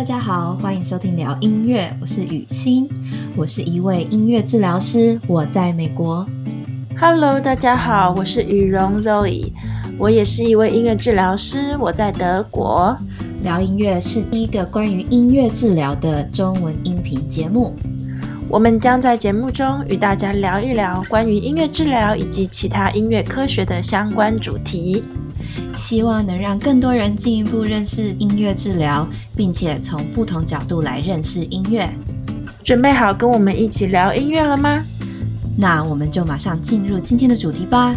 大家好，欢迎收听聊音乐，我是雨欣，我是一位音乐治疗师，我在美国。Hello， 大家好，我是雨蓉 Zoe， 我也是一位音乐治疗师，我在德国。聊音乐是第一个关于音乐治疗的中文音频节目，我们将在节目中与大家聊一聊关于音乐治疗以及其他音乐科学的相关主题，希望能让更多人进一步认识音乐治疗，并且从不同角度来认识音乐。准备好跟我们一起聊音乐了吗？那我们就马上进入今天的主题吧。